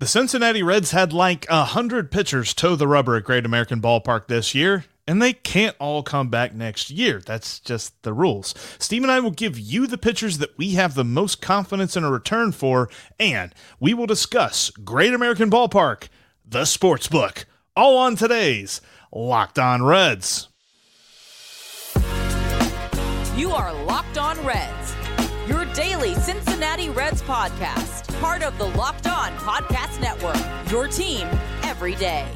The Cincinnati Reds had like 100 pitchers toe the rubber at Great American Ballpark this year, and they can't all come back next year. That's just the rules. Steve and I will give you the pitchers that we have the most confidence in a return for, and we will discuss Great American Ballpark, the sportsbook, all on today's Locked On Reds. You are Locked On Reds, your daily Cincinnati Reds podcast, part of the Locked On Podcast Network, your team every day.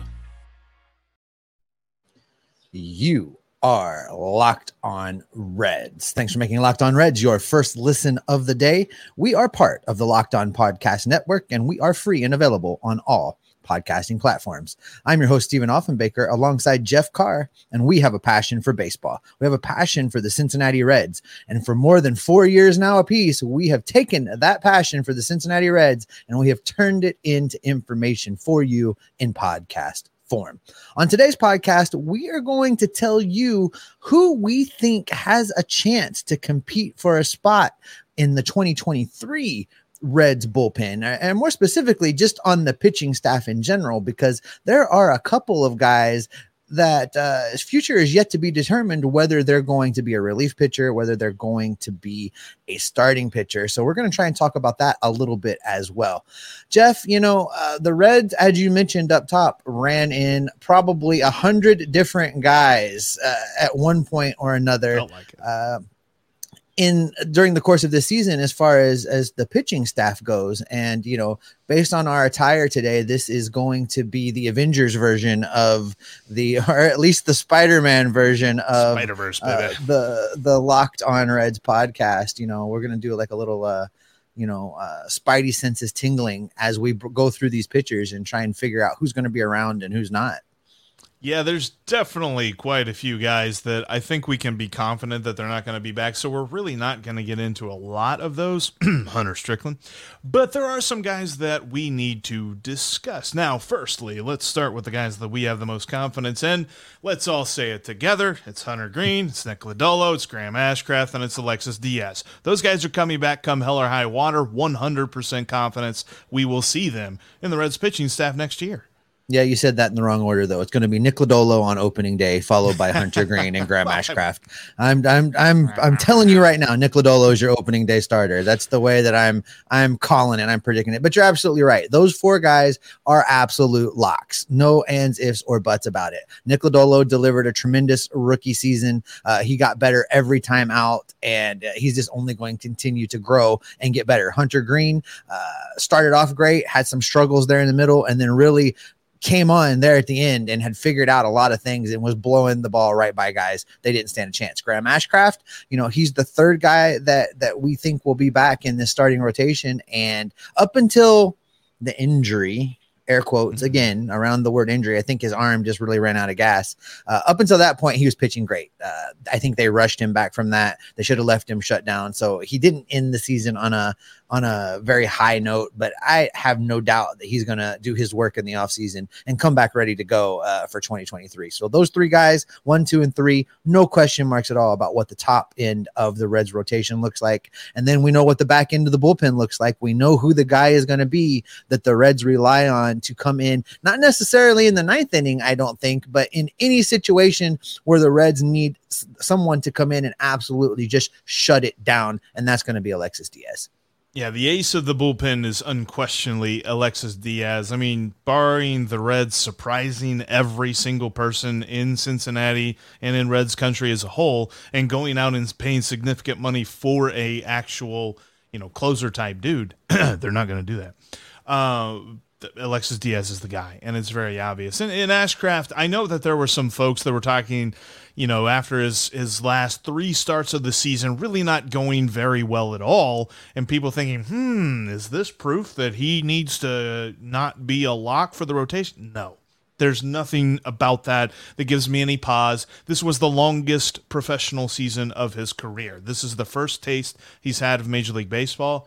You are Locked On Reds. Thanks for making Locked On Reds your first listen of the day. We are part of the Locked On Podcast Network, and we are free and available on all podcasting platforms. I'm your host, Stephen Offenbaker, alongside Jeff Carr, and we have a passion for baseball. We have a passion for the Cincinnati Reds, and for more than 4 years now apiece, we have taken that passion for the Cincinnati Reds, and we have turned it into information for you in podcast form. On today's podcast, we are going to tell you who we think has a chance to compete for a spot in the 2023 Reds bullpen, and more specifically just on the pitching staff in general, because there are a couple of guys that future is yet to be determined, whether they're going to be a relief pitcher, whether they're going to be a starting pitcher. So we're going to try and talk about that a little bit as well. Jeff, you know, the Reds, as you mentioned up top, ran in probably 100 different guys at one point or another. I don't like it. During the course of this season, as far as the pitching staff goes. And, you know, based on our attire today, this is going to be the Avengers version of or at least the Spider-Man version of Spider-Verse, baby. The Locked On Reds podcast. You know, we're going to do like a little, Spidey senses tingling as we go through these pitchers and try and figure out who's going to be around and who's not. Yeah, there's definitely quite a few guys that I think we can be confident that they're not going to be back. So we're really not going to get into a lot of those, Hunter Strickland. But there are some guys that we need to discuss. Now, firstly, let's start with the guys that we have the most confidence in. Let's all say it together. It's Hunter Greene, it's Nick Lodolo, it's Graham Ashcraft, and it's Alexis Diaz. Those guys are coming back come hell or high water. 100% confidence we will see them in the Reds pitching staff next year. Yeah, you said that in the wrong order, though. It's going to be Nick Lodolo on opening day, followed by Hunter Greene and Graham Ashcraft. I'm telling you right now, Nick Lodolo is your opening day starter. That's the way that I'm calling it. I'm predicting it. But you're absolutely right. Those four guys are absolute locks. No ands, ifs, or buts about it. Nick Lodolo delivered a tremendous rookie season. He got better every time out, and he's just only going to continue to grow and get better. Hunter Greene started off great, had some struggles there in the middle, and then really came on there at the end and had figured out a lot of things and was blowing the ball right by guys. They didn't stand a chance. Graham Ashcraft, you know, he's the third guy that we think will be back in this starting rotation. And up until the injury, air quotes again around the word injury, I think his arm just really ran out of gas. Up until that point, he was pitching great. I think they rushed him back from that. They should have left him shut down. So he didn't end the season on a very high note, but I have no doubt that he's going to do his work in the offseason and come back ready to go for 2023. So those three guys, 1, 2, and 3, no question marks at all about what the top end of the Reds rotation looks like. And then we know what the back end of the bullpen looks like. We know who the guy is going to be that the Reds rely on to come in, not necessarily in the ninth inning, I don't think, but in any situation where the Reds need someone to come in and absolutely just shut it down. And that's going to be Alexis Diaz. Yeah, the ace of the bullpen is unquestionably Alexis Diaz. I mean, barring the Reds surprising every single person in Cincinnati and in Reds country as a whole and going out and paying significant money for a actual, you know, closer type dude, they're not going to do that. Alexis Diaz is the guy, and it's very obvious. And in Ashcraft, I know that there were some folks that were talking, you know, after his last three starts of the season, really not going very well at all. And people thinking, is this proof that he needs to not be a lock for the rotation? No, there's nothing about that gives me any pause. This was the longest professional season of his career. This is the first taste he's had of Major League Baseball.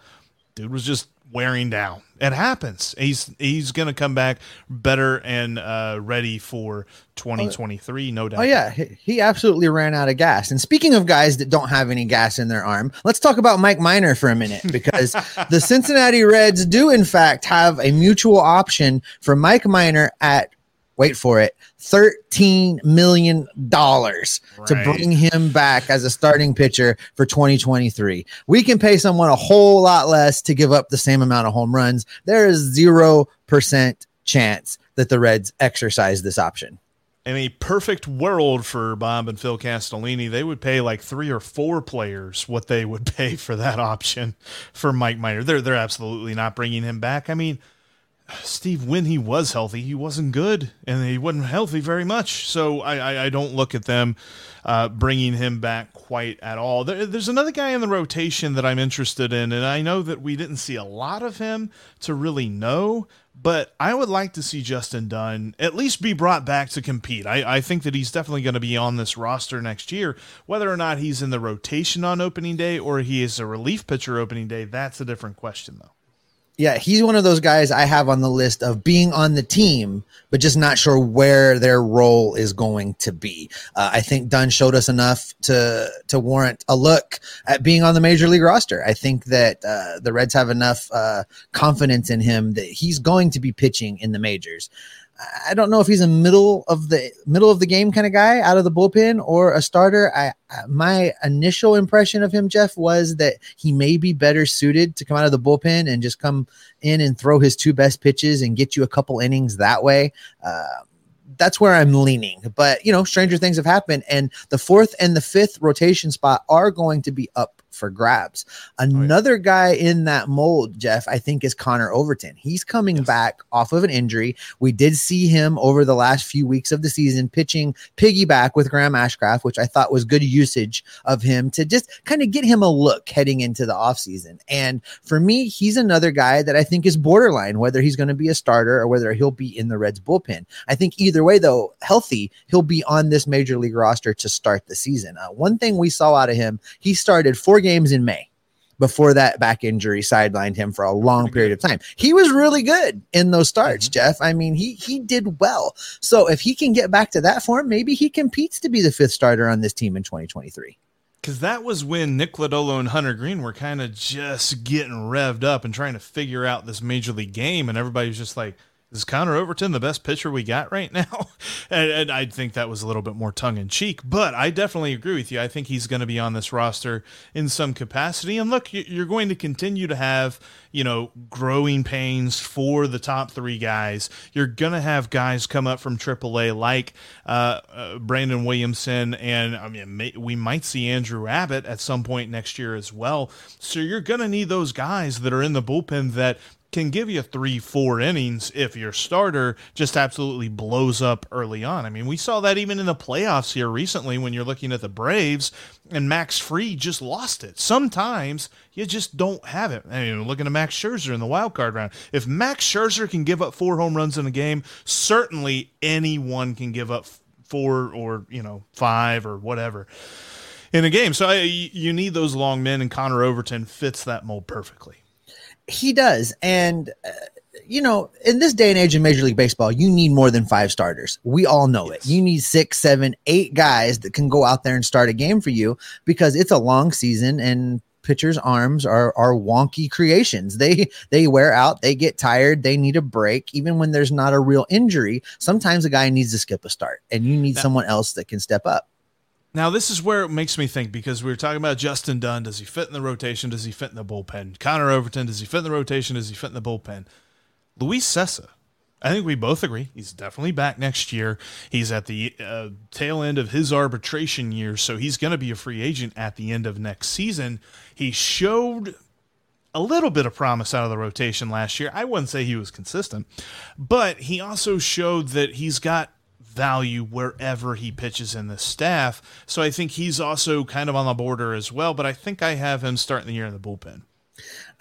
dude was just wearing down. It happens. He's going to come back better and ready for 2023, no doubt. Oh, yeah. He absolutely ran out of gas. And speaking of guys that don't have any gas in their arm, let's talk about Mike Minor for a minute, because the Cincinnati Reds do, in fact, have a mutual option for Mike Minor at, wait for it, $13 million to bring him back as a starting pitcher for 2023. We can pay someone a whole lot less to give up the same amount of home runs. There is 0% chance that the Reds exercise this option. In a perfect world for Bob and Phil Castellini, they would pay like 3 or 4 players what they would pay for that option for Mike Minor. They're absolutely not bringing him back. I mean, Steve, when he was healthy, he wasn't good, and he wasn't healthy very much. So I don't look at them bringing him back quite at all. There's another guy in the rotation that I'm interested in, and I know that we didn't see a lot of him to really know, but I would like to see Justin Dunn at least be brought back to compete. I think that he's definitely going to be on this roster next year. Whether or not he's in the rotation on opening day or he is a relief pitcher opening day, that's a different question, though. Yeah, he's one of those guys I have on the list of being on the team, but just not sure where their role is going to be. I think Dunn showed us enough to warrant a look at being on the major league roster. I think that the Reds have enough confidence in him that he's going to be pitching in the majors. I don't know if he's a middle of the game kind of guy out of the bullpen or a starter. My initial impression of him, Jeff, was that he may be better suited to come out of the bullpen and just come in and throw his 2 best pitches and get you a couple innings that way. That's where I'm leaning, but stranger things have happened, and the 4th and the 5th rotation spot are going to be up for grabs. Another guy in that mold, Jeff, I think is Connor Overton. He's coming back off of an injury. We did see him over the last few weeks of the season pitching piggyback with Graham Ashcraft, which I thought was good usage of him to just kind of get him a look heading into the offseason. And for me, he's another guy that I think is borderline, whether he's going to be a starter or whether he'll be in the Reds bullpen. I think either way, though, healthy, he'll be on this major league roster to start the season. One thing we saw out of him, he started 4 games in May before that back injury sidelined him for a long period of time. He was really good in those starts, Jeff. I mean, he did well. So if he can get back to that form, maybe he competes to be the 5th starter on this team in 2023. Because that was when Nick Lodolo and Hunter Greene were kind of just getting revved up and trying to figure out this major league game. And everybody was just like, is Connor Overton the best pitcher we got right now? And I think that was a little bit more tongue-in-cheek, but I definitely agree with you. I think he's going to be on this roster in some capacity. And look, you're going to continue to have, growing pains for the top 3 guys. You're going to have guys come up from AAA like Brandon Williamson, and we might see Andrew Abbott at some point next year as well. So you're going to need those guys that are in the bullpen that can give you 3-4 innings if your starter just absolutely blows up early on. I mean, we saw that even in the playoffs here recently when you're looking at the Braves and Max Fried just lost it. Sometimes you just don't have it. I mean, looking at Max Scherzer in the wild card round. If Max Scherzer can give up 4 home runs in a game, certainly anyone can give up 4 or, 5 or whatever in a game. So you need those long men, and Connor Overton fits that mold perfectly. He does. And, in this day and age in Major League Baseball, you need more than 5 starters. We all know it. You need 6, 7, 8 guys that can go out there and start a game for you, because it's a long season and pitchers' arms are wonky creations. They wear out, they get tired, they need a break. Even when there's not a real injury, sometimes a guy needs to skip a start, and you need someone else that can step up. Now, this is where it makes me think, because we were talking about Justin Dunn. Does he fit in the rotation? Does he fit in the bullpen? Connor Overton, does he fit in the rotation? Does he fit in the bullpen? Luis Cessa, I think we both agree he's definitely back next year. He's at the tail end of his arbitration year, so he's going to be a free agent at the end of next season. He showed a little bit of promise out of the rotation last year. I wouldn't say he was consistent, but he also showed that he's got value wherever he pitches in the staff. So I think he's also kind of on the border as well, but I think I have him starting the year in the bullpen.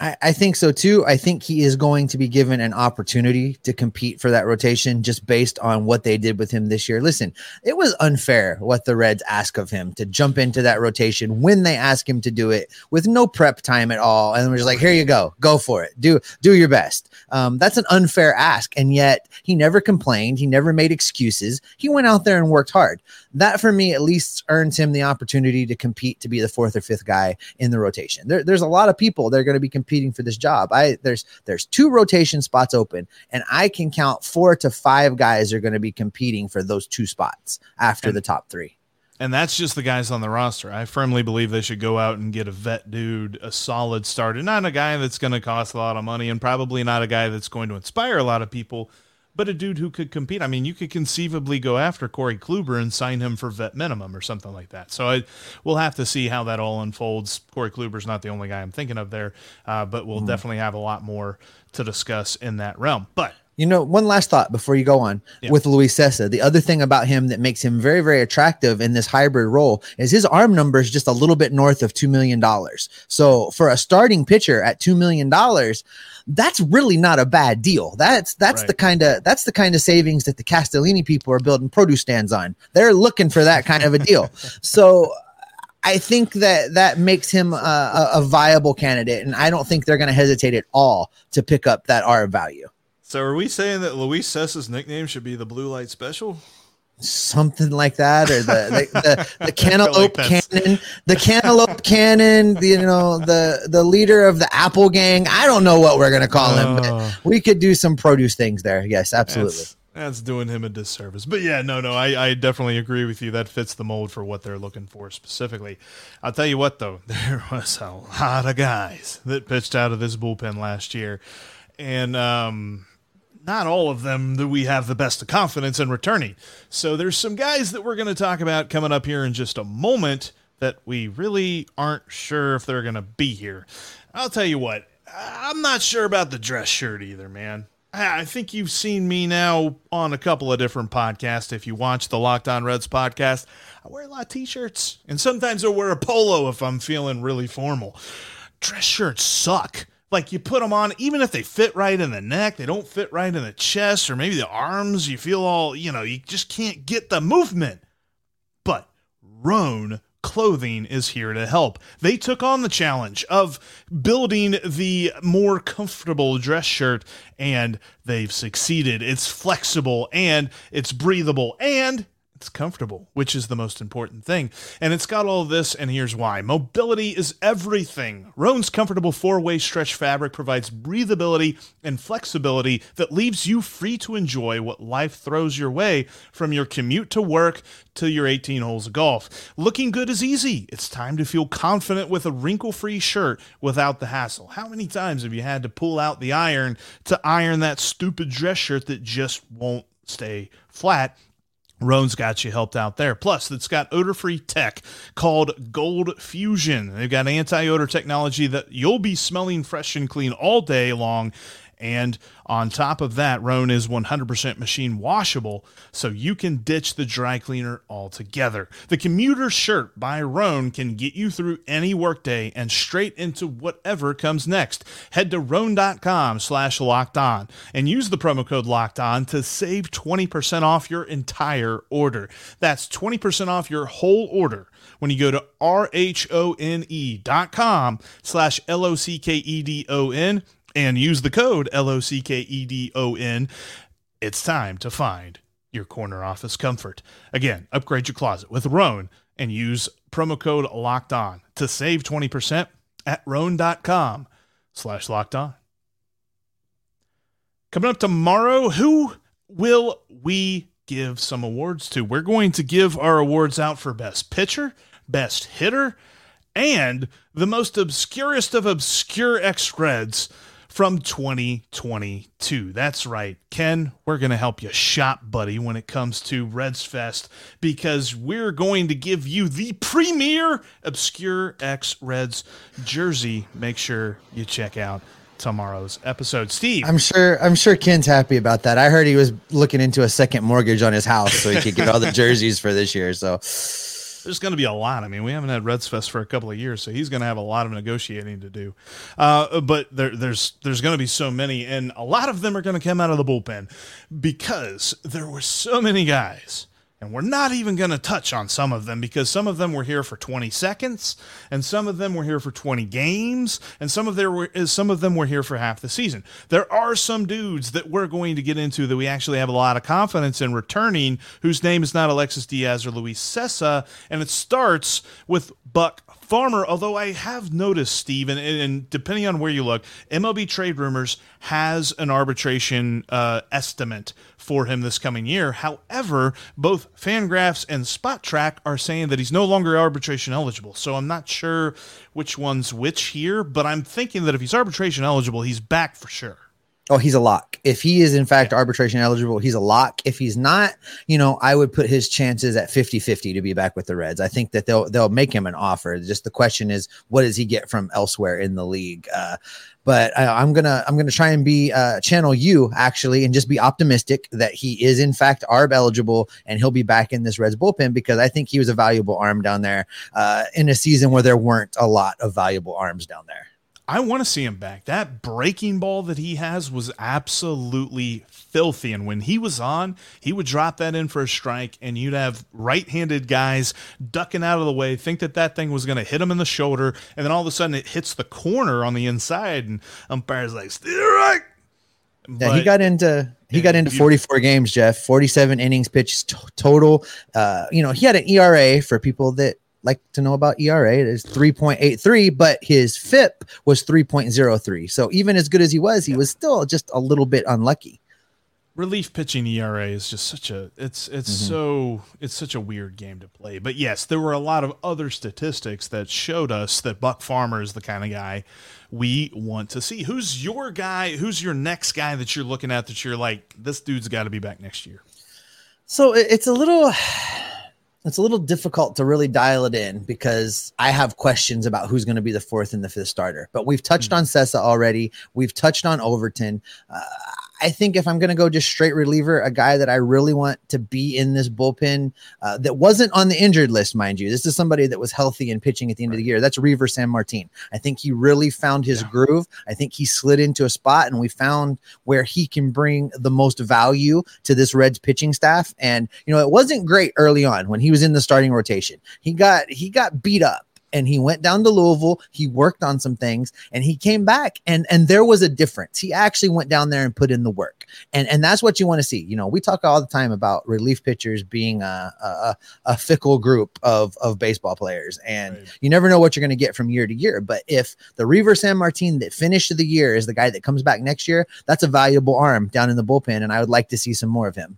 I think so too. I think he is going to be given an opportunity to compete for that rotation just based on what they did with him this year. Listen, it was unfair what the Reds asked of him to jump into that rotation when they asked him to do it with no prep time at all. And we're just like, here you go, go for it. Do your best. That's an unfair ask. And yet he never complained. He never made excuses. He went out there and worked hard. That for me, at least earns him the opportunity to compete to be the fourth or fifth guy in the rotation. There's a lot of people that are going to be competing for this job. There's two rotation spots open, and I can count 4 to 5 guys are going to be competing for those two spots after the top three. And that's just the guys on the roster. I firmly believe they should go out and get a vet dude, a solid starter, not a guy that's going to cost a lot of money and probably not a guy that's going to inspire a lot of people, but a dude who could compete. I mean, you could conceivably go after Corey Kluber and sign him for vet minimum or something like that. So we'll have to see how that all unfolds. Corey Kluber's not the only guy I'm thinking of there, but we'll definitely have a lot more to discuss in that realm. But one last thought before you go on with Luis Cessa. The other thing about him that makes him very, very attractive in this hybrid role is his arm number is just a little bit north of $2 million. So for a starting pitcher at $2 million, that's really not a bad deal. That's right. the kind of savings that the Castellini people are building produce stands on. They're looking for that kind of a deal. So I think that makes him a viable candidate, and I don't think they're going to hesitate at all to pick up that R value. So are we saying that Luis Cessa's nickname should be the Blue Light Special? Something like that, or the cantaloupe like cannon, the cantaloupe cannon, the leader of the apple gang. I don't know what we're going to call him, but we could do some produce things there. Yes, absolutely. That's doing him a disservice. But yeah, no, I definitely agree with you. That fits the mold for what they're looking for specifically. I'll tell you what, though, there was a lot of guys that pitched out of this bullpen last year. And, not all of them do we have the best of confidence in returning. So there's some guys that we're going to talk about coming up here in just a moment that we really aren't sure if they're going to be here. I'll tell you what, I'm not sure about the dress shirt either, man. I think you've seen me now on a couple of different podcasts. If you watch the Locked On Reds podcast, I wear a lot of t-shirts, and sometimes I'll wear a polo if I'm feeling really formal. Dress shirts suck. Like, you put them on, even if they fit right in the neck, they don't fit right in the chest or maybe the arms. You feel all, you just can't get the movement. But Rhone Clothing is here to help. They took on the challenge of building the more comfortable dress shirt, and they've succeeded. It's flexible, and it's breathable, and it's comfortable, which is the most important thing. And it's got all this, and here's why. Mobility is everything. Rhone's comfortable four-way stretch fabric provides breathability and flexibility that leaves you free to enjoy what life throws your way, from your commute to work to your 18 holes of golf. Looking good is easy. It's time to feel confident with a wrinkle-free shirt without the hassle. How many times have you had to pull out the iron to iron that stupid dress shirt that just won't stay flat? Rhone's got you helped out there. Plus, it's got odor-free tech called Gold Fusion. They've got anti-odor technology that you'll be smelling fresh and clean all day long. And on top of that, Rhone is 100% machine washable, so you can ditch the dry cleaner altogether. The commuter shirt by Rhone can get you through any workday and straight into whatever comes next. Head to Rhone.com/LockedOn and use the promo code LockedOn to save 20% off your entire order. That's 20% off your whole order when you go to RHONE.com/LOCKEDON and use the code LOCKEDON. It's time to find your corner office comfort. Again, upgrade your closet with Rhone and use promo code LOCKEDON to save 20% at Rhone.com/LockedOn. Coming up tomorrow, who will we give some awards to? We're going to give our awards out for best pitcher, best hitter, and the most obscurest of obscure ex-Reds from 2022. That's right, Ken, we're going to help you shop, buddy, when it comes to Reds Fest, because we're going to give you the premier obscure ex-Reds jersey. Make sure you check out tomorrow's episode. Steve, I'm sure Ken's happy about that. I heard he was looking into a second mortgage on his house so he could get all the jerseys for this year. So There's going to be a lot. I mean, we haven't had Reds Fest for a couple of years, so he's going to have a lot of negotiating to do. But there's going to be so many, and a lot of them are going to come out of the bullpen because there were so many guys. And we're not even going to touch on some of them because some of them were here for 20 seconds and some of them were here for 20 games and some of them were here for half the season. There are some dudes that we're going to get into that we actually have a lot of confidence in returning whose name is not Alexis Diaz or Luis Cessa, and it starts with Buck Farmer, although I have noticed, Steve, and depending on where you look, MLB Trade Rumors has an arbitration estimate for him this coming year. However, both Fangraphs and SpotTrack are saying that he's no longer arbitration eligible. So I'm not sure which one's which here, but I'm thinking that if he's arbitration eligible, he's back for sure. Oh, he's a lock. If he is, in fact, arbitration eligible, he's a lock. If he's not, you know, I would put his chances at 50-50 to be back with the Reds. I think that they'll make him an offer. Just the question is, what does he get from elsewhere in the league? But I'm gonna try and be channel you actually, and just be optimistic that he is in fact ARB eligible and he'll be back in this Reds bullpen because I think he was a valuable arm down there in a season where there weren't a lot of valuable arms down there. I want to see him back. That breaking ball that he has was absolutely filthy. And when he was on, he would drop that in for a strike and you'd have right-handed guys ducking out of the way, think that that thing was going to hit him in the shoulder. And then all of a sudden it hits the corner on the inside and umpire's like, still right. Yeah, he got into 44 games, Jeff, 47 innings pitched total. He had an ERA for people that like to know about ERA. It is 3.83, but his FIP was 3.03. So even as good as he was still just a little bit unlucky. Relief pitching ERA is just such a it's such a weird game to play. But yes, there were a lot of other statistics that showed us that Buck Farmer is the kind of guy we want to see. Who's your guy? Who's your next guy that you're looking at that you're like, this dude's got to be back next year? So it's a little difficult to really dial it in because I have questions about who's going to be the fourth and the fifth starter. But we've touched on Cessa already. We've touched on Overton. I think if I'm going to go just straight reliever, a guy that I really want to be in this bullpen that wasn't on the injured list, mind you. This is somebody that was healthy and pitching at the end of the year. That's Reiver Sanmartin. I think he really found his groove. I think he slid into a spot, and we found where he can bring the most value to this Reds pitching staff. And, you know, it wasn't great early on when he was in the starting rotation. He got beat up and he went down to Louisville. He worked on some things and he came back and there was a difference. He actually went down there and put in the work. And that's what you want to see. You know, we talk all the time about relief pitchers being a fickle group of baseball players. And you never know what you're going to get from year to year. But if the Reiver Sanmartin that finished the year is the guy that comes back next year, that's a valuable arm down in the bullpen. And I would like to see some more of him.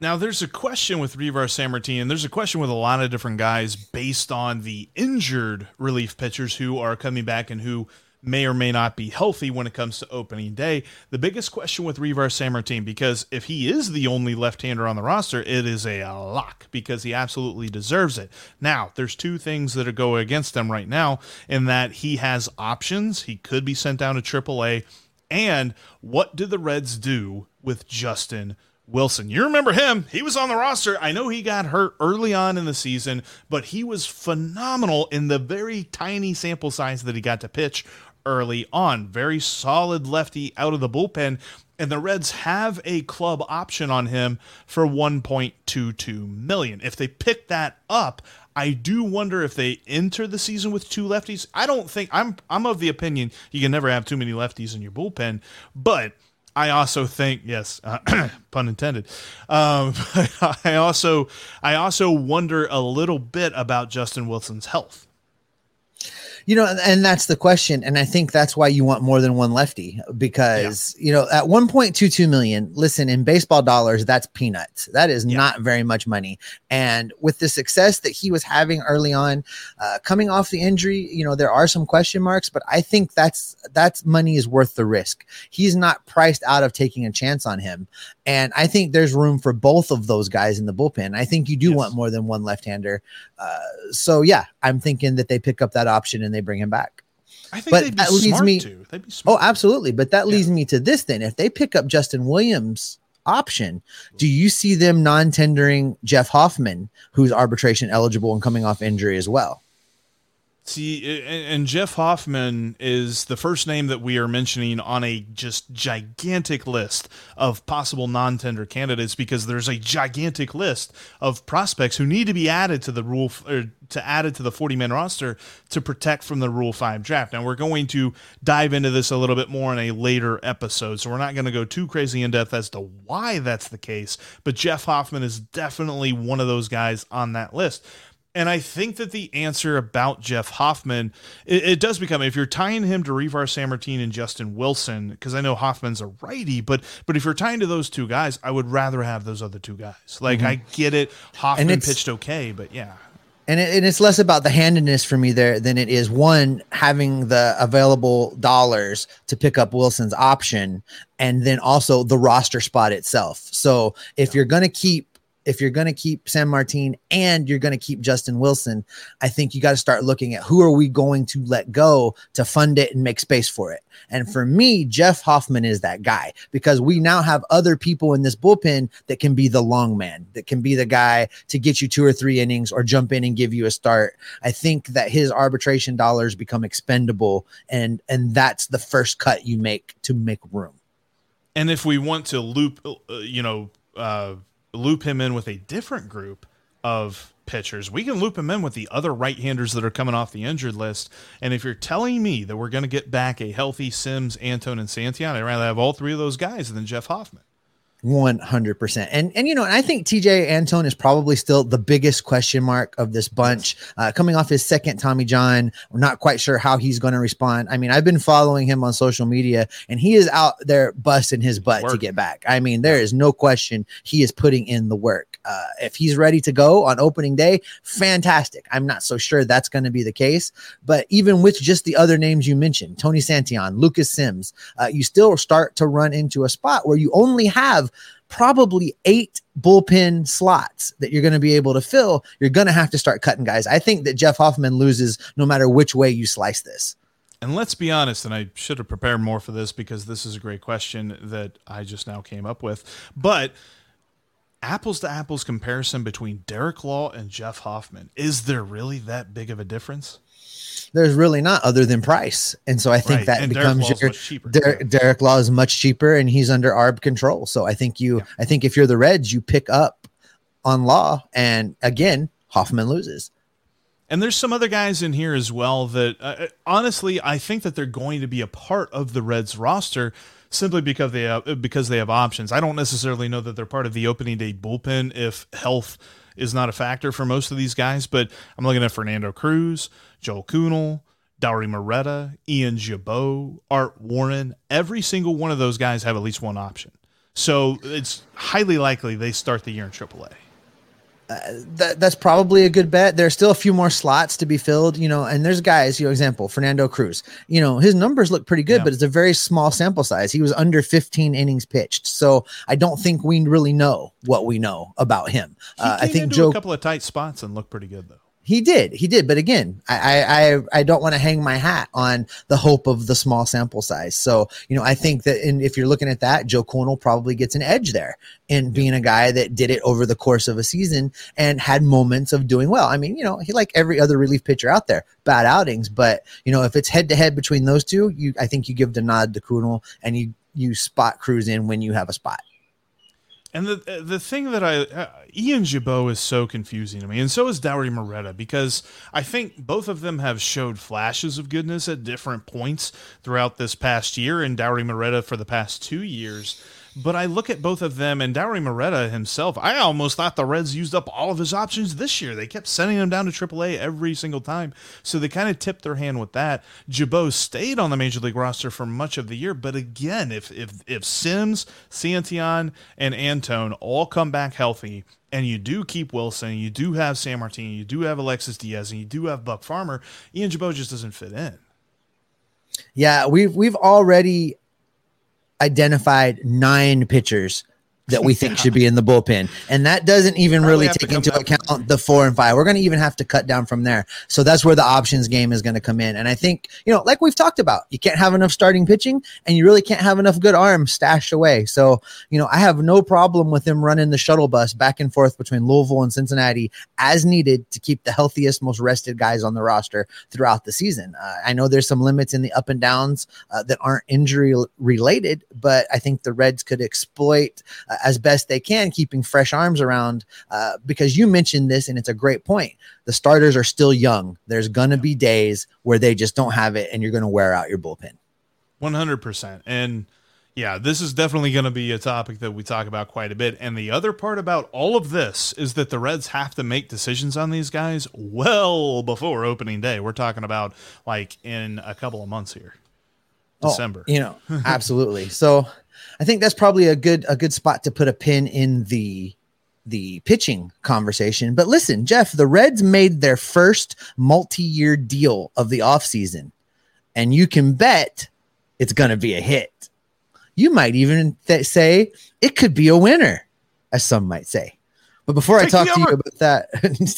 Now, there's a question with Reiver Sanmartin, and there's a question with a lot of different guys based on the injured relief pitchers who are coming back and who may or may not be healthy when it comes to opening day. The biggest question with Reiver Sanmartin, because if he is the only left-hander on the roster, it is a lock because he absolutely deserves it. Now, there's two things that are going against him right now in that he has options. He could be sent down to AAA. And what did the Reds do with Justin Wilson? You remember him. He was on the roster. I know he got hurt early on in the season, but he was phenomenal in the very tiny sample size that he got to pitch early on. Very solid lefty out of the bullpen, and the Reds have a club option on him for $1.22 million. If they pick that up, I do wonder if they enter the season with two lefties. I don't think I'm of the opinion you can never have too many lefties in your bullpen, but I also think, yes, pun intended. I also wonder a little bit about Justin Wilson's health. You know, and that's the question. And I think that's why you want more than one lefty because, at 1.22 million, listen, in baseball dollars, that's peanuts. That is not very much money. And with the success that he was having early on, coming off the injury, you know, there are some question marks, but I think that's money is worth the risk. He's not priced out of taking a chance on him. And I think there's room for both of those guys in the bullpen. I think you do want more than one left-hander. So, I'm thinking that they pick up that option and they bring him back. I think that leads me to. They'd be smart. Oh, absolutely. But that leads me to this then. If they pick up Justin Williams option. Do you see them non-tendering Jeff Hoffman, who's arbitration eligible and coming off injury as well? See, and Jeff Hoffman is the first name that we are mentioning on a just gigantic list of possible non-tender candidates, because there's a gigantic list of prospects who need to be added to the rule or to added to the 40-man roster to protect from the Rule 5 draft. Now, we're going to dive into this a little bit more in a later episode, so we're not going to go too crazy in depth as to why that's the case, but Jeff Hoffman is definitely one of those guys on that list. And I think that the answer about Jeff Hoffman, it does become, if you're tying him to Reiver Sanmartin and Justin Wilson, because I know Hoffman's a righty, but if you're tying to those two guys, I would rather have those other two guys. Like, mm-hmm. I get it. Hoffman pitched okay, but yeah. And it's less about the handedness for me there than it is, one, having the available dollars to pick up Wilson's option, and then also the roster spot itself. So if you're going to keep, if you're going to keep Sanmartin and you're going to keep Justin Wilson, I think you got to start looking at who are we going to let go to fund it and make space for it. And for me, Jeff Hoffman is that guy, because we now have other people in this bullpen that can be the long man, that can be the guy to get you two or three innings or jump in and give you a start. I think that his arbitration dollars become expendable, and that's the first cut you make to make room. And if we want to loop him in with a different group of pitchers, we can loop him in with the other right-handers that are coming off the injured list. And if you're telling me that we're going to get back a healthy Sims, Antone, and Santillan, I'd rather have all three of those guys than Jeff Hoffman. 100%. And you know, I think TJ Antone is probably still the biggest question mark of this bunch, coming off his second Tommy John. We're not quite sure how he's going to respond. I mean, I've been following him on social media, and he is out there busting his butt to get back. I mean, there is no question he is putting in the work. If he's ready to go on opening day, fantastic. I'm not so sure that's going to be the case, but even with just the other names you mentioned, Tony Santillan, Lucas Sims, you still start to run into a spot where you only have probably 8 bullpen slots that you're going to be able to fill. You're going to have to start cutting guys. I think that Jeff Hoffman loses no matter which way you slice this. And let's be honest, and I should have prepared more for this because this is a great question that I just now came up with, but apples to apples comparison between Derek Law and Jeff Hoffman, is there really that big of a difference? There's really not, other than price. And so I think that and becomes Derek Law is much cheaper, and he's under ARB control. So I think I think if you're the Reds, you pick up on Law, and again, Hoffman loses. And there's some other guys in here as well that honestly, I think that they're going to be a part of the Reds roster simply because they have options. I don't necessarily know that they're part of the opening day bullpen if health is not a factor for most of these guys, but I'm looking at Fernando Cruz, Joel Kuhnel, Daury Moreta, Ian Gibaut, Art Warren. Every single one of those guys have at least one option. So it's highly likely they start the year in AAA. That's probably a good bet. There's still a few more slots to be filled, you know, and there's guys, you know, example, Fernando Cruz, you know, his numbers look pretty good, but it's a very small sample size. He was under 15 innings pitched. So I don't think we really know what we know about him. I think Joe, a couple of tight spots and looked pretty good though. He did. But again, I don't want to hang my hat on the hope of the small sample size. So, you know, I think that if you're looking at that, Joe Kuhnel probably gets an edge there in being a guy that did it over the course of a season and had moments of doing well. I mean, you know, he, like every other relief pitcher out there, bad outings. But, you know, if it's head to head between those two, I think you give the nod to Kuhnel, and you spot Cruz in when you have a spot. And the thing that Ian Gibaut is so confusing to me, and so is Daury Moreta, because I think both of them have showed flashes of goodness at different points throughout this past year, and Daury Moreta for the past 2 years. But I look at both of them, and Daury Moreta himself, I almost thought the Reds used up all of his options this year. They kept sending him down to AAA every single time, so they kind of tipped their hand with that. Gibaut stayed on the Major League roster for much of the year, but again, if Sims, Santillan, and Antone all come back healthy, and you do keep Wilson, you do have Sanmartin, you do have Alexis Diaz, and you do have Buck Farmer, Ian Gibaut just doesn't fit in. Yeah, we've already identified 9 pitchers that we think should be in the bullpen. And that doesn't even really take into account the 4 and 5. We're going to even have to cut down from there. So that's where the options game is going to come in. And I think, you know, like we've talked about, you can't have enough starting pitching and you really can't have enough good arms stashed away. So, you know, I have no problem with them running the shuttle bus back and forth between Louisville and Cincinnati as needed to keep the healthiest, most rested guys on the roster throughout the season. I know there's some limits in the up and downs that aren't injury related, but I think the Reds could exploit as best they can, keeping fresh arms around because you mentioned this and it's a great point. The starters are still young. There's going to be days where they just don't have it and you're going to wear out your bullpen. 100%. And yeah, this is definitely going to be a topic that we talk about quite a bit. And the other part about all of this is that the Reds have to make decisions on these guys well before opening day. We're talking about like in a couple of months here, December, you know, absolutely. So I think that's probably a good spot to put a pin in the pitching conversation. But listen, Jeff, the Reds made their first multi-year deal of the offseason, and you can bet it's going to be a hit. You might even say it could be a winner, as some might say. But before I talk to you about that,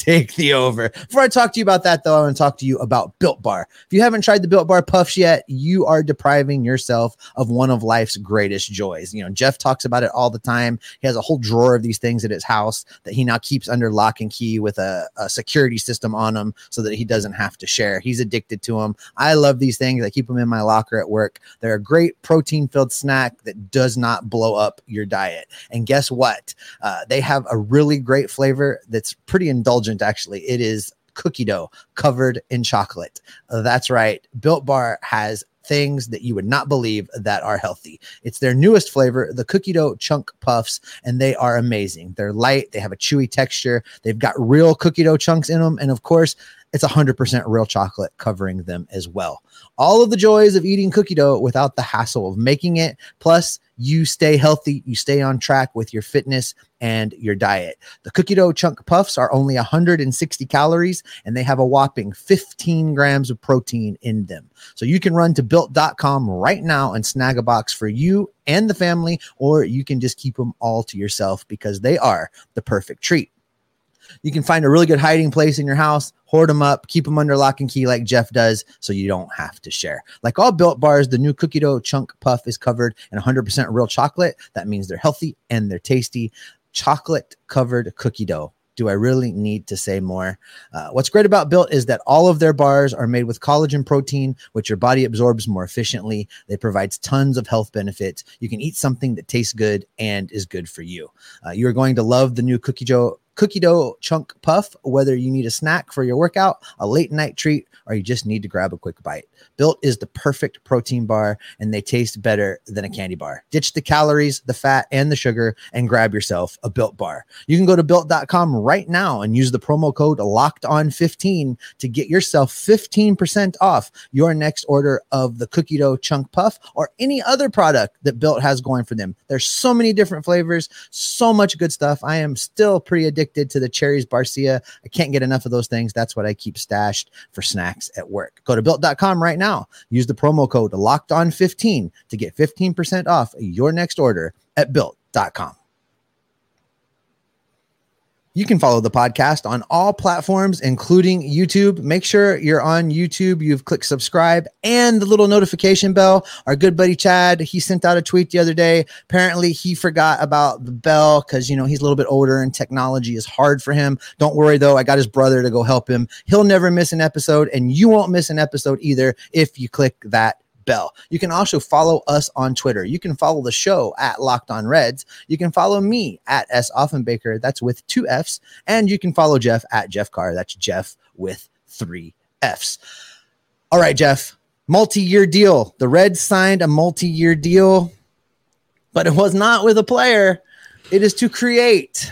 take the over. Before I talk to you about that, though, I want to talk to you about Built Bar. If you haven't tried the Built Bar Puffs yet, you are depriving yourself of one of life's greatest joys. You know, Jeff talks about it all the time. He has a whole drawer of these things at his house that he now keeps under lock and key with a security system on them so that he doesn't have to share. He's addicted to them. I love these things. I keep them in my locker at work. They're a great protein-filled snack that does not blow up your diet. And guess what? They have a really great flavor that's pretty indulgent, actually. It is cookie dough covered in chocolate. That's right. Built Bar has things that you would not believe that are healthy. It's their newest flavor, the cookie dough chunk puffs, and they are amazing. They're light. They have a chewy texture. They've got real cookie dough chunks in them. And of course, it's 100% real chocolate covering them as well. All of the joys of eating cookie dough without the hassle of making it. Plus, you stay healthy, you stay on track with your fitness and your diet. The cookie dough chunk puffs are only 160 calories and they have a whopping 15 grams of protein in them. So you can run to built.com right now and snag a box for you and the family, or you can just keep them all to yourself because they are the perfect treat. You can find a really good hiding place in your house, hoard them up, keep them under lock and key like Jeff does so you don't have to share. Like all Built Bars, the new cookie dough chunk puff is covered in 100% real chocolate. That means they're healthy and they're tasty. Chocolate-covered cookie dough. Do I really need to say more? What's great about Built is that all of their bars are made with collagen protein, which your body absorbs more efficiently. They provide tons of health benefits. You can eat something that tastes good and is good for you. You're going to love the new cookie dough chunk puff, whether you need a snack for your workout, a late night treat, or you just need to grab a quick bite. Built is the perfect protein bar, and they taste better than a candy bar. Ditch the calories, the fat, and the sugar, and grab yourself a Built Bar. You can go to Built.com right now and use the promo code LOCKEDON15 to get yourself 15% off your next order of the cookie dough chunk puff or any other product that Built has going for them. There's so many different flavors, so much good stuff. I am still pretty addicted to the Cherries Barcia. I can't get enough of those things. That's what I keep stashed for snacks at work. Go to built.com right now. Use the promo code LOCKEDON15 to get 15% off your next order at built.com. You can follow the podcast on all platforms, including YouTube. Make sure you're on YouTube. You've clicked subscribe and the little notification bell. Our good buddy Chad, he sent out a tweet the other day. Apparently, he forgot about the bell because, you know, he's a little bit older and technology is hard for him. Don't worry, though. I got his brother to go help him. He'll never miss an episode, and you won't miss an episode either if you click that bell. You can also follow us on Twitter. You can follow the show at Locked On Reds. You can follow me at S Offenbaker. That's with 2 F's. And you can follow Jeff at Jeff Carr. That's Jeff with 3 F's. All right, Jeff, multi-year deal. The Reds signed a multi-year deal, but it was not with a player. It is to create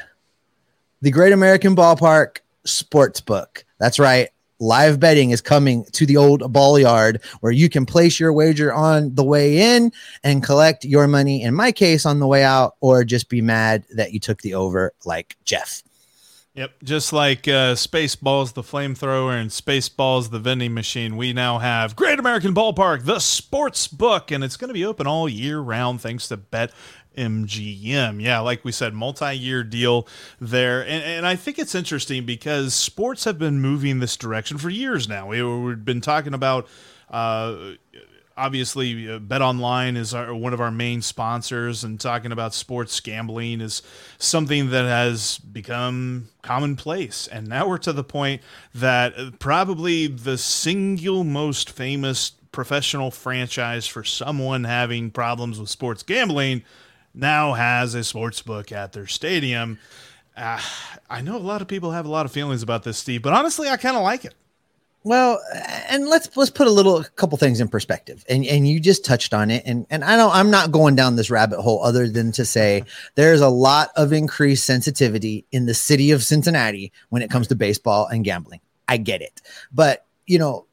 the Great American Ballpark Sportsbook. That's right. Live betting is coming to the old ball yard where you can place your wager on the way in and collect your money, in my case, on the way out, or just be mad that you took the over like Jeff. Yep. Just like Spaceballs, the flamethrower, and Spaceballs, the vending machine, we now have Great American Ballpark, the sports book, and it's going to be open all year round thanks to BetMGM. Yeah, like we said, multi-year deal there. And I think it's interesting because sports have been moving this direction for years now. We've been talking about... Obviously, BetOnline is one of our main sponsors, and talking about sports gambling is something that has become commonplace. And now we're to the point that probably the single most famous professional franchise for someone having problems with sports gambling now has a sports book at their stadium. I know a lot of people have a lot of feelings about this, Steve, but honestly, I kind of like it. Well, and let's put a couple things in perspective, and you just touched on it, and I know I'm not going down this rabbit hole other than to say there's a lot of increased sensitivity in the city of Cincinnati when it comes to baseball and gambling. I get it, but you know,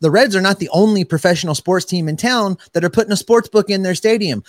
the Reds are not the only professional sports team in town that are putting a sports book in their stadium.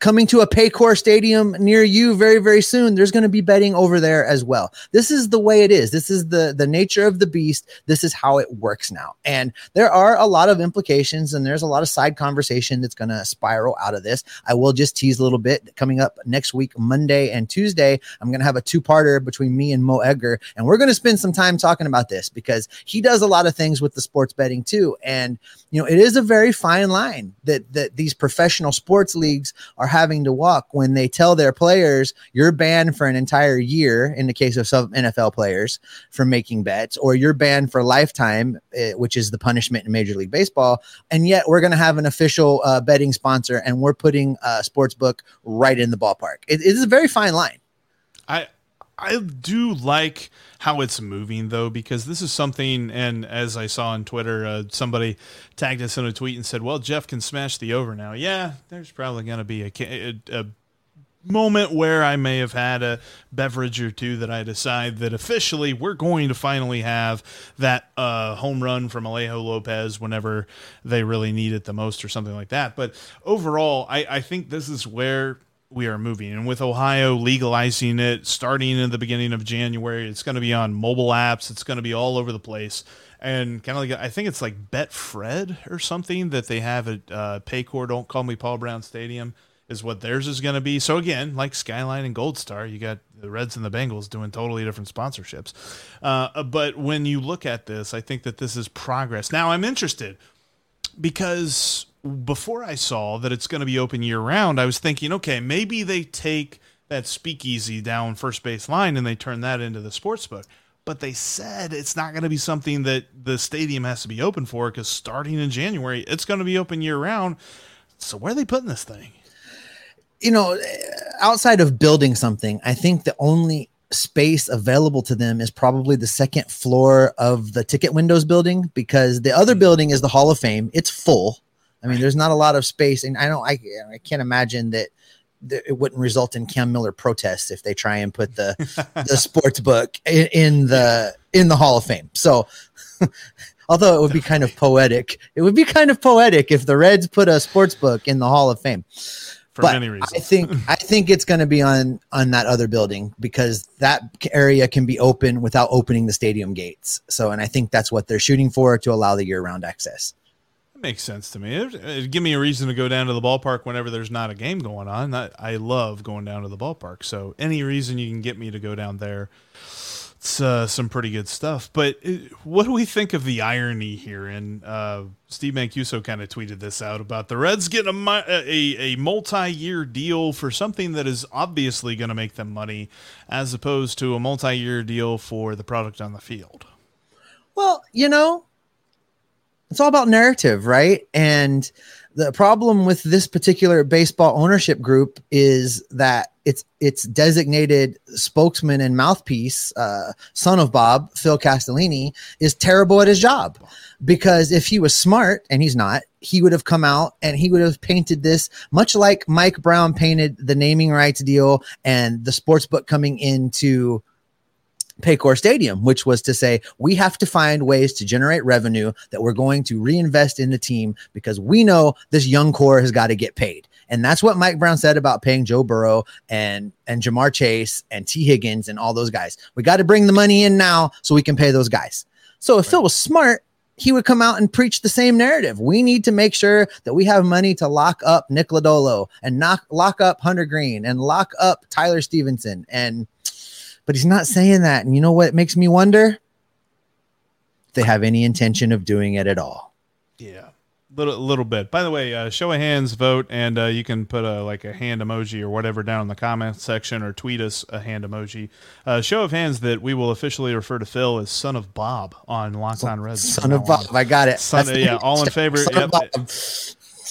Coming to a Paycor Stadium near you very, very soon, there's going to be betting over there as well. This is the way it is. This is the nature of the beast. This is how it works now. And there are a lot of implications, and there's a lot of side conversation that's going to spiral out of this. I will just tease a little bit. Coming up next week, Monday and Tuesday, I'm going to have a two-parter between me and Mo Edgar, and we're going to spend some time talking about this because he does a lot of things with the sports betting too. And, you know, it is a very fine line that these professional sports leagues are having to walk when they tell their players you're banned for an entire year in the case of some NFL players from making bets, or you're banned for lifetime, which is the punishment in Major League Baseball. And yet we're going to have an official betting sponsor, and we're putting a sports book right in the ballpark. It is a very fine line. I do like how it's moving, though, because this is something, and as I saw on Twitter, somebody tagged us in a tweet and said, well, Jeff can smash the over now. Yeah, there's probably going to be a moment where I may have had a beverage or two that I decide that officially we're going to finally have that home run from Alejo Lopez whenever they really need it the most or something like that. But overall, I think this is where we are moving, and with Ohio legalizing it starting in the beginning of January, it's going to be on mobile apps. It's going to be all over the place, and kind of like, I think it's like Bet Fred or something that they have at Paycor. Don't call me Paul Brown Stadium is what theirs is going to be. So again, like Skyline and Gold Star, you got the Reds and the Bengals doing totally different sponsorships. But when you look at this, I think that this is progress. Now I'm interested because before I saw that it's going to be open year round, I was thinking, okay, maybe they take that speakeasy down first base line and they turn that into the sports book. But they said it's not going to be something that the stadium has to be open for, because starting in January, it's going to be open year round. So where are they putting this thing? You know, outside of building something, I think the only space available to them is probably the second floor of the Ticket Windows building, because the other building is the Hall of Fame. It's full. I mean, there's not a lot of space, and I can't imagine that it wouldn't result in Cam Miller protests if they try and put the sports book in the Hall of Fame. So, although it would be kind of poetic, if the Reds put a sports book in the Hall of Fame. But many reasons. I think it's going to be on that other building, because that area can be open without opening the stadium gates. So, and I think that's what they're shooting for, to allow the year-round access. Makes sense to me. It'd give me a reason to go down to the ballpark whenever there's not a game going on. I love going down to the ballpark, so any reason you can get me to go down there, it's some pretty good stuff. But what do we think of the irony here? And Steve Mancuso kind of tweeted this out about the Reds getting a multi-year deal for something that is obviously going to make them money, as opposed to a multi-year deal for the product on the field. Well, you know, it's all about narrative, right? And the problem with this particular baseball ownership group is that its designated spokesman and mouthpiece, son of Bob, Phil Castellini, is terrible at his job. Because if he was smart, and he's not, he would have come out and he would have painted this much like Mike Brown painted the naming rights deal and the sports book coming into Paycor Stadium, which was to say, we have to find ways to generate revenue that we're going to reinvest in the team, because we know this young core has got to get paid. And that's what Mike Brown said about paying Joe Burrow and Jamar Chase and T. Higgins and all those guys. We got to bring the money in now so we can pay those guys. So if Phil was smart, he would come out and preach the same narrative. We need to make sure that we have money to lock up Nick Lodolo and lock up Hunter Greene and lock up Tyler Stevenson. But he's not saying that. And you know what makes me wonder? If they have any intention of doing it at all. Yeah. Little bit. By the way, show of hands vote, and you can put a hand emoji or whatever down in the comment section, or tweet us a hand emoji. Show of hands that we will officially refer to Phil as Son of Bob on Locked On Reds. Son of Bob. I got it. All in favor. Yep.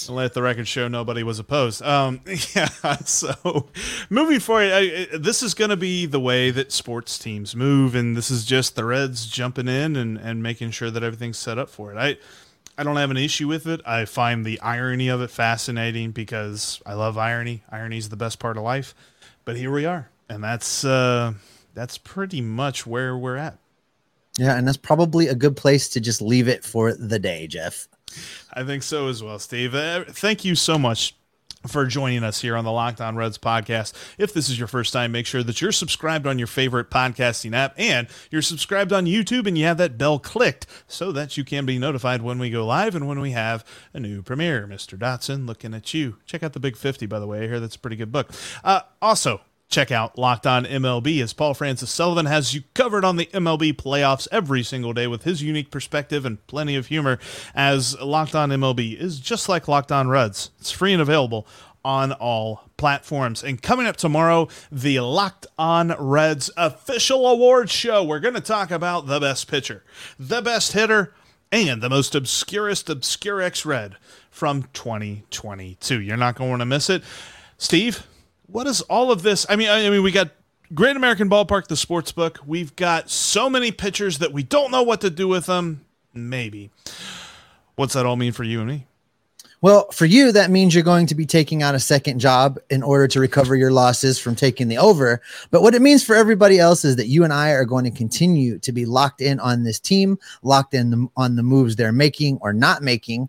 Let the record show nobody was opposed. So moving forward, this is going to be the way that sports teams move, and this is just the Reds jumping in and making sure that everything's set up for it. I don't have an issue with it. I find the irony of it fascinating because I love irony. Irony is the best part of life. But here we are, and that's pretty much where we're at. Yeah, and that's probably a good place to just leave it for the day, Jeff. I think so as well, Steve. Thank you so much for joining us here on the Locked On Reds podcast. If this is your first time, make sure that you're subscribed on your favorite podcasting app and you're subscribed on YouTube and you have that bell clicked so that you can be notified when we go live and when we have a new premiere. Mr. Dotson, looking at you. Check out The Big 50, by the way. I hear that's a pretty good book. Also, check out Locked On MLB, as Paul Francis Sullivan has you covered on the MLB playoffs every single day with his unique perspective and plenty of humor, as Locked On MLB is just like Locked On Reds. It's free and available on all platforms. And coming up tomorrow, the Locked On Reds official awards show. We're going to talk about the best pitcher, the best hitter, and the most obscure Red from 2022. You're not going to want to miss it. Steve, what is all of this? I mean, we got Great American Ballpark, the sports book. We've got so many pitchers that we don't know what to do with them. Maybe. What's that all mean for you and me? Well, for you, that means you're going to be taking on a second job in order to recover your losses from taking the over. But what it means for everybody else is that you and I are going to continue to be locked in on this team, locked in on the moves they're making or not making,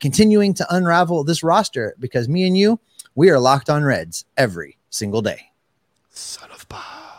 continuing to unravel this roster, because me and you, we are Locked On Reds every single day. Son of Bob.